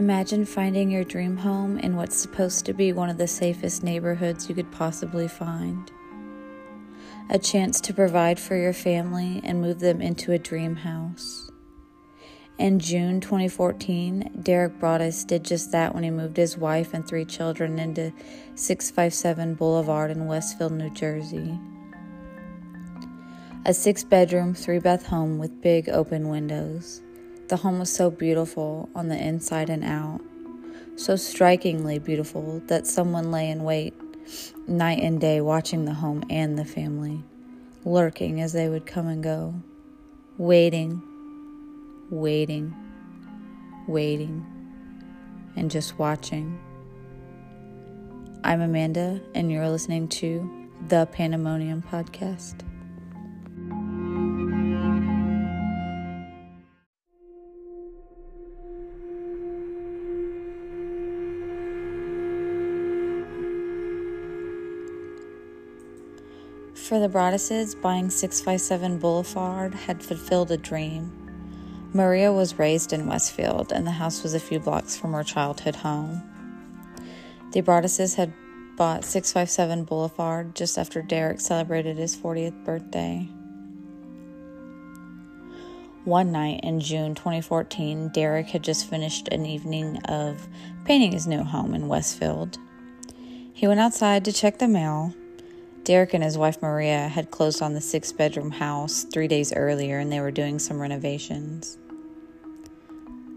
Imagine finding your dream home in what's supposed to be one of the safest neighborhoods you could possibly find. A chance to provide for your family and move them into a dream house. In June 2014, Derek Broaddus did just that when he moved his wife and 3 children into 657 Boulevard in Westfield, New Jersey. A 6-bedroom, 3-bath home with big open windows. The home was so beautiful on the inside and out, so strikingly beautiful that someone lay in wait night and day watching the home and the family, lurking as they would come and go, waiting, waiting, waiting, and just watching. I'm Amanda, and you're listening to The Pandemonium Podcast. For the Broadduses, buying 657 Boulevard had fulfilled a dream. Maria was raised in Westfield, and the house was a few blocks from her childhood home. The Broadduses had bought 657 Boulevard just after Derek celebrated his 40th birthday. One night in June 2014, Derek had just finished an evening of painting his new home in Westfield. He went outside to check the mail. Derek and his wife Maria had closed on the 6-bedroom house 3 days earlier, and they were doing some renovations.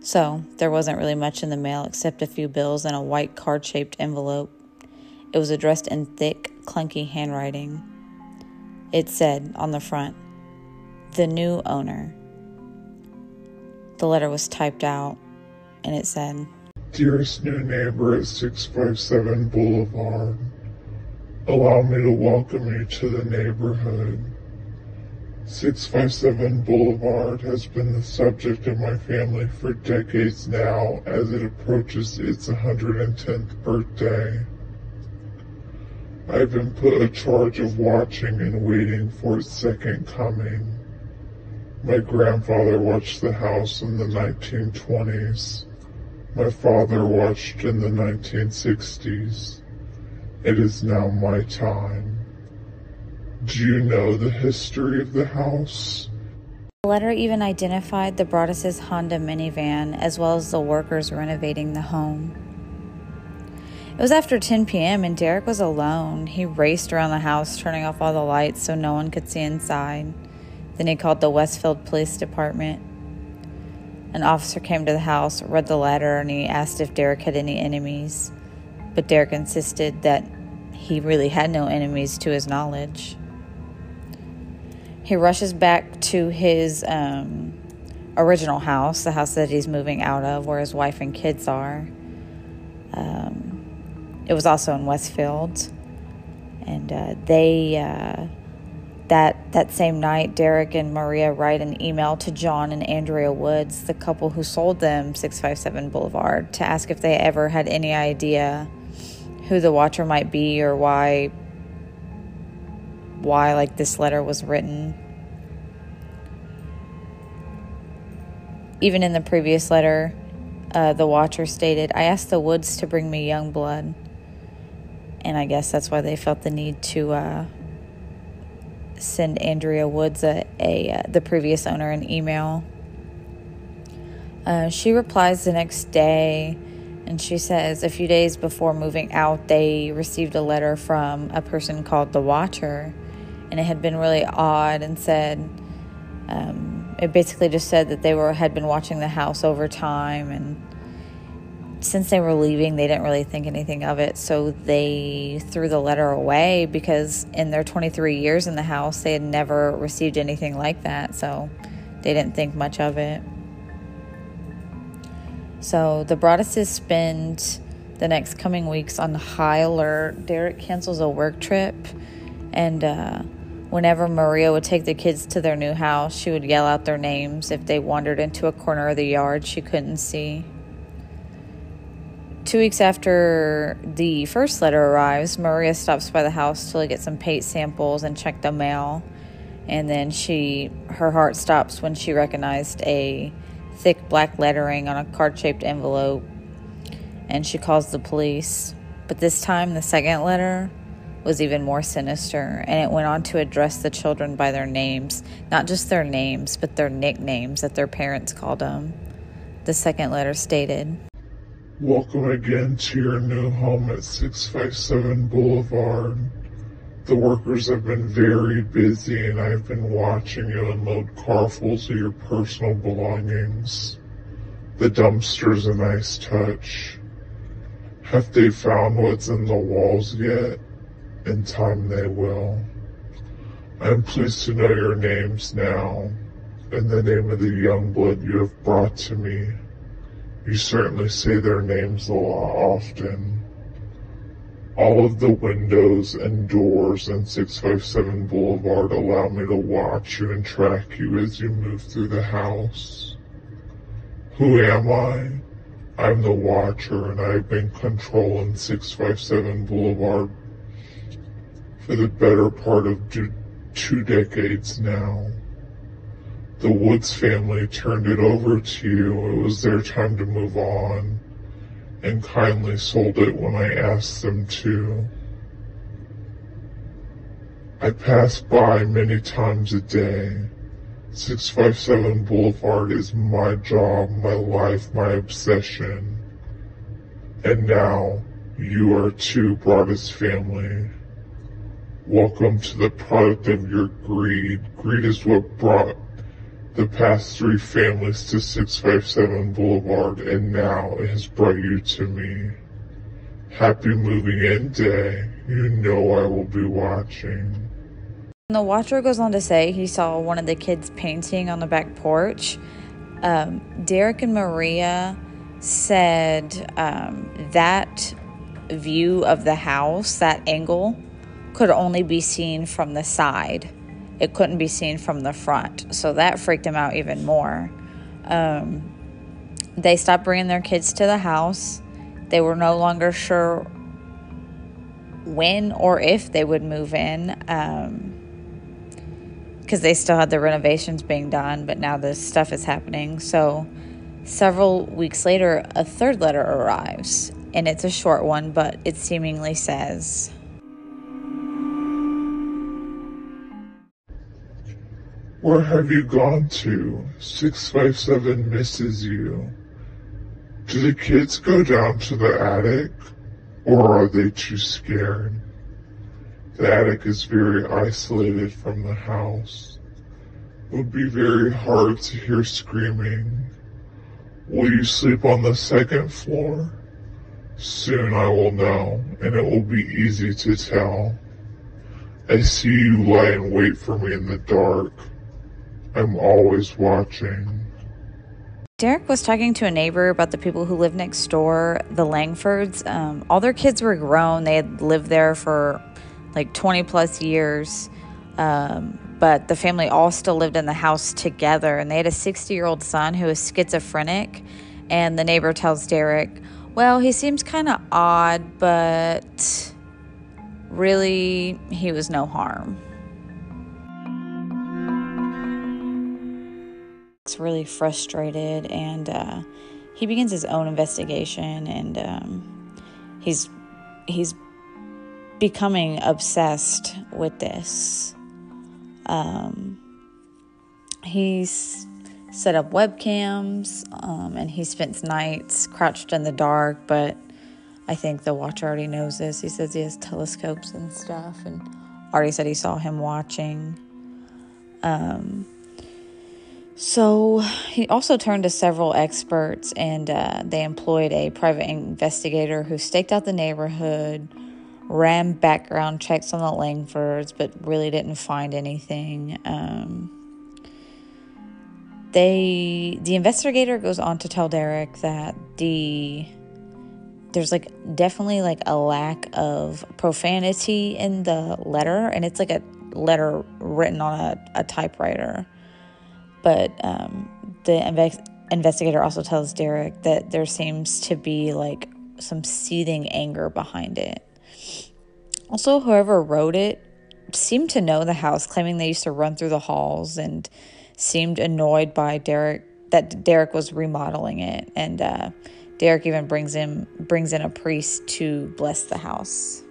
So, there wasn't really much in the mail except a few bills in a white card-shaped envelope. It was addressed in thick, clunky handwriting. It said on the front, "The new owner." The letter was typed out, and it said, "Dearest new neighbor at 657 Boulevard, allow me to welcome you to the neighborhood. 657 Boulevard has been the subject of my family for decades now as it approaches its 110th birthday. I've been put in charge of watching and waiting for its second coming. My grandfather watched the house in the 1920s. My father watched in the 1960s. It is now my time. Do you know the history of the house?" The letter even identified the Broaddus' Honda minivan as well as the workers renovating the home. It was after 10 p.m. and Derek was alone. He raced around the house, turning off all the lights so no one could see inside. Then he called the Westfield Police Department. An officer came to the house, read the letter, and he asked if Derek had any enemies. But Derek insisted that he really had no enemies to his knowledge. He rushes back to his original house, the house that he's moving out of, where his wife and kids are. It was also in Westfield. And that same night, Derek and Maria write an email to John and Andrea Woods, the couple who sold them 657 Boulevard, to ask if they ever had any idea who the Watcher might be or why like this letter was written. Even in the previous letter, the Watcher stated, "I asked the Woods to bring me young blood," and I guess that's why they felt the need to send Andrea Woods, the previous owner, an email. She replies the next day. And she says a few days before moving out, they received a letter from a person called The Watcher. And it had been really odd and said, it basically just said that they had been watching the house over time. And since they were leaving, they didn't really think anything of it. So they threw the letter away because in their 23 years in the house, they had never received anything like that. So they didn't think much of it. So the Broadduses spend the next coming weeks on high alert. Derek cancels a work trip, and whenever Maria would take the kids to their new house, she would yell out their names if they wandered into a corner of the yard she couldn't see. 2 weeks after the first letter arrives, Maria stops by the house to get some paint samples and check the mail, and then her heart stops when she recognized a thick black lettering on a card-shaped envelope and she calls the police. But this time, the second letter was even more sinister, and it went on to address the children by their names. Not just their names, but their nicknames that their parents called them. The second letter stated, "Welcome again to your new home at 657 Boulevard. The workers have been very busy, and I've been watching you unload carfuls of your personal belongings. The dumpster's a nice touch. Have they found what's in the walls yet? In time they will. I'm pleased to know your names now, and the name of the young blood you have brought to me. You certainly say their names a lot often. All of the windows and doors in 657 Boulevard allow me to watch you and track you as you move through the house. Who am I? I'm the Watcher, and I've been controlling 657 Boulevard for the better part of two decades now. The Woods family turned it over to you. It was their time to move on, and kindly sold it when I asked them to. I pass by many times a day. 657 Boulevard is my job, my life, my obsession. And now, you are too, Broaddus family. Welcome to the product of your greed. Greed is what brought the past three families to 657 Boulevard, and now it has brought you to me. Happy moving in day. You know I will be watching." And the Watcher goes on to say he saw one of the kids painting on the back porch. Derek and Maria said that view of the house, that angle, could only be seen from the side. It couldn't be seen from the front. So that freaked him out even more. They stopped bringing their kids to the house. They were no longer sure when or if they would move in. Because they still had the renovations being done, but now this stuff is happening. So several weeks later, a third letter arrives, and it's a short one, but it seemingly says, "Where have you gone to? 657 misses you. Do the kids go down to the attic, or are they too scared? The attic is very isolated from the house. It would be very hard to hear screaming. Will you sleep on the second floor? Soon I will know, and it will be easy to tell. I see you lie in wait for me in the dark. I'm always watching." Derek was talking to a neighbor about the people who live next door, the Langfords. All their kids were grown. They had lived there for like 20 plus years, but the family all still lived in the house together, and they had a 60-year-old son who was schizophrenic, and the neighbor tells Derek, "Well, he seems kind of odd, but really he was no harm." He's really frustrated, and he begins his own investigation, and he's becoming obsessed with this. He's set up webcams, and he spends nights crouched in the dark, but I think the Watcher already knows this. He says he has telescopes and stuff, and already said he saw him watching. So he also turned to several experts, and they employed a private investigator who staked out the neighborhood, ran background checks on the Langfords, but really didn't find anything. The investigator goes on to tell Derek that there's like definitely like a lack of profanity in the letter, and it's like a letter written on a typewriter. But the investigator also tells Derek that there seems to be like some seething anger behind it. Also, whoever wrote it seemed to know the house, claiming they used to run through the halls, and seemed annoyed by Derek that Derek was remodeling it, and Derek even brings in a priest to bless the house.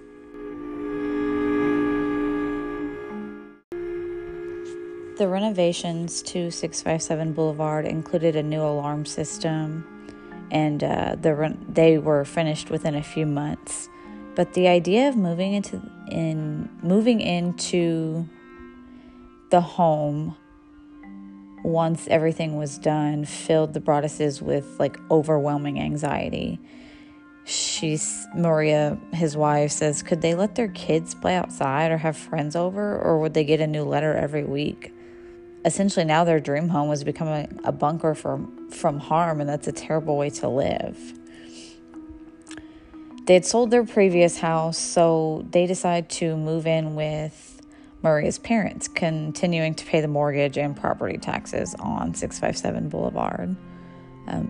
The renovations to 657 Boulevard included a new alarm system, and they were finished within a few months. But the idea of moving into the home once everything was done filled the Broadduses with overwhelming anxiety. Maria, his wife, says, could they let their kids play outside or have friends over, or would they get a new letter every week? Essentially, now their dream home was becoming a bunker from harm, and that's a terrible way to live. They had sold their previous house, so they decided to move in with Maria's parents, continuing to pay the mortgage and property taxes on 657 Boulevard.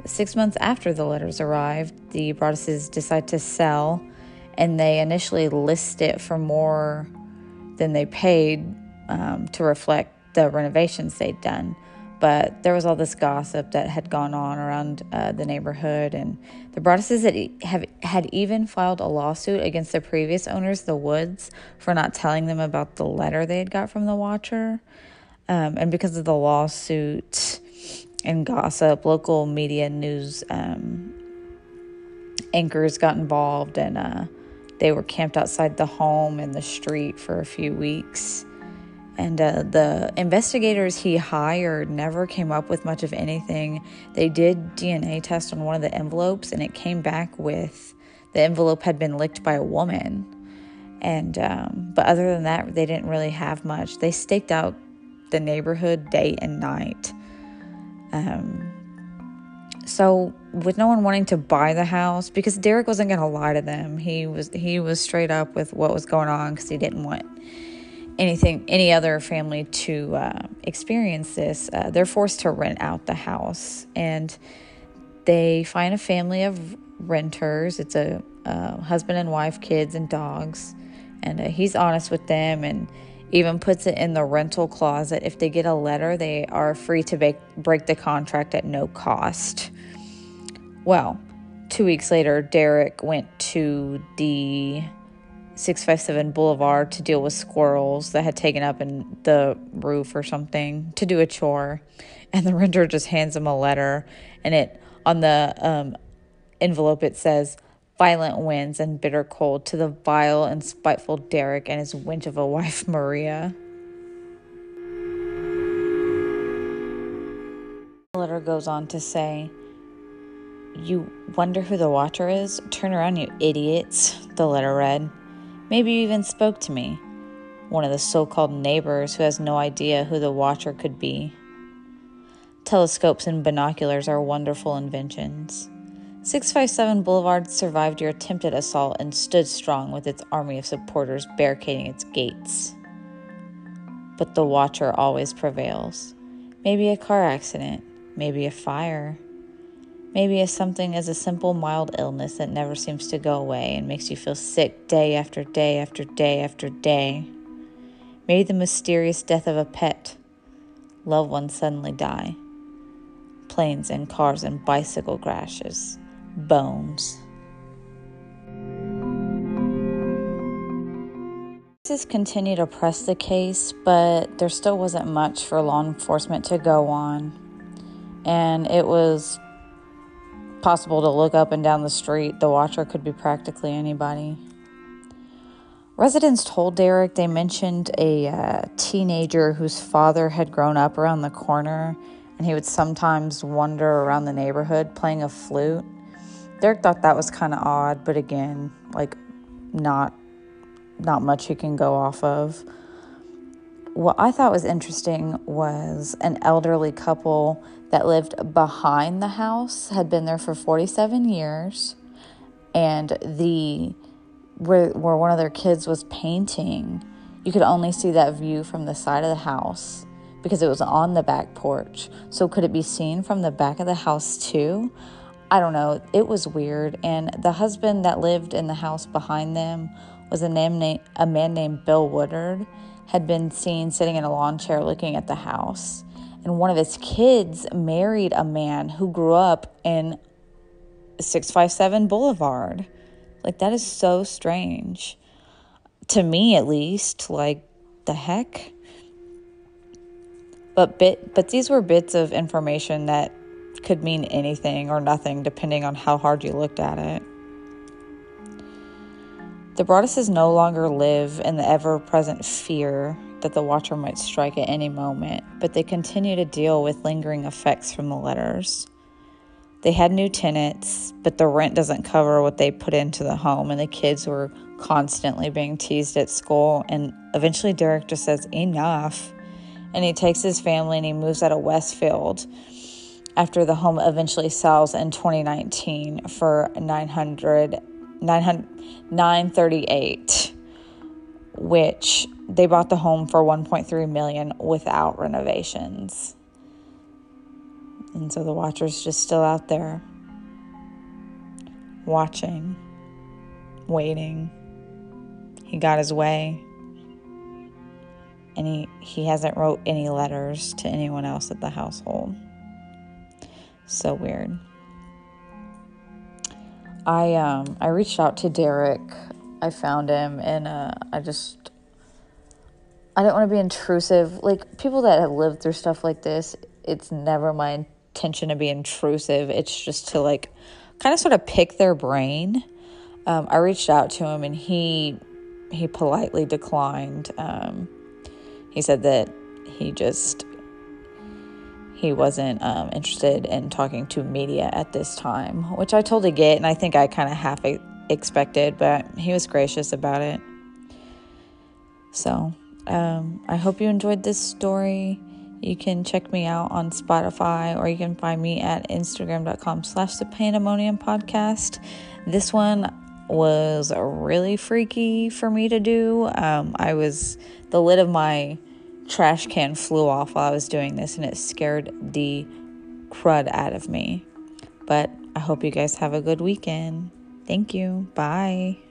6 months after the letters arrived, the Broadduses decided to sell, and they initially listed it for more than they paid to reflect the renovations they'd done. But there was all this gossip that had gone on around the neighborhood, and the Broadduses had even filed a lawsuit against the previous owners, the Woods, for not telling them about the letter they had got from the Watcher. And because of the lawsuit and gossip, local media news anchors got involved, and they were camped outside the home in the street for a few weeks. And the investigators he hired never came up with much of anything. They did DNA test on one of the envelopes, and it came back with the envelope had been licked by a woman. And but other than that, they didn't really have much. They staked out the neighborhood day and night. So with no one wanting to buy the house, because Derek wasn't going to lie to them, he was straight up with what was going on, because he didn't want any other family to experience this. They're forced to rent out the house, and they find a family of renters. It's a husband and wife, kids and dogs, and he's honest with them and even puts it in the rental clause that if they get a letter, they are free to break the contract at no cost. Well, 2 weeks later, Derek went to the 657 Boulevard to deal with squirrels that had taken up in the roof or something, to do a chore, and the renter just hands him a letter, and it on the envelope it says, "Violent winds and bitter cold to the vile and spiteful Derek and his wench of a wife, Maria." The letter goes on to say, "You wonder who the Watcher is? Turn around, you idiots," the letter read. "Maybe you even spoke to me, one of the so-called neighbors who has no idea who the Watcher could be. Telescopes and binoculars are wonderful inventions. 657 Boulevard survived your attempted assault and stood strong with its army of supporters barricading its gates. But the Watcher always prevails. Maybe a car accident, maybe a fire, maybe as something as a simple mild illness that never seems to go away and makes you feel sick day after day after day after day. Maybe the mysterious death of a pet. Loved ones suddenly die. Planes and cars and bicycle crashes. Bones." Police continue to press the case, but there still wasn't much for law enforcement to go on. And it was possible to look up and down the street. The Watcher could be practically anybody. Residents told Derek they mentioned a teenager whose father had grown up around the corner, and he would sometimes wander around the neighborhood playing a flute. Derek thought that was kind of odd, but again, not much he can go off of. What I thought was interesting was an elderly couple that lived behind the house, had been there for 47 years, and where one of their kids was painting, you could only see that view from the side of the house because it was on the back porch. So could it be seen from the back of the house too? I don't know. It was weird. And the husband that lived in the house behind them was a man named Bill Woodard. Had been seen sitting in a lawn chair looking at the house. And one of his kids married a man who grew up in 657 Boulevard. Like, that is so strange. To me, at least. Like, the heck? But these were bits of information that could mean anything or nothing, depending on how hard you looked at it. The Broadduses no longer live in the ever-present fear that the Watcher might strike at any moment, but they continue to deal with lingering effects from the letters. They had new tenants, but the rent doesn't cover what they put into the home, and the kids were constantly being teased at school, and eventually Derek just says, enough, and he takes his family and he moves out of Westfield after the home eventually sells in 2019 for $938, which they bought the home for $1.3 million without renovations. And so the Watcher's just still out there, watching, waiting. He got his way, and he hasn't wrote any letters to anyone else at the household. So weird. I reached out to Derek. I found him, and I don't want to be intrusive. Like, people that have lived through stuff like this, it's never my intention to be intrusive. It's just to, like, kind of sort of pick their brain. I reached out to him, and he politely declined. He said that he wasn't interested in talking to media at this time, which I totally get, and I think I kind of half expected, but he was gracious about it. So I hope you enjoyed this story. You can check me out on Spotify, or you can find me at Instagram.com/The Pandemonium Podcast. This one was really freaky for me to do. The lid of my trash can flew off while I was doing this, and it scared the crud out of me. But I hope you guys have a good weekend. Thank you. Bye.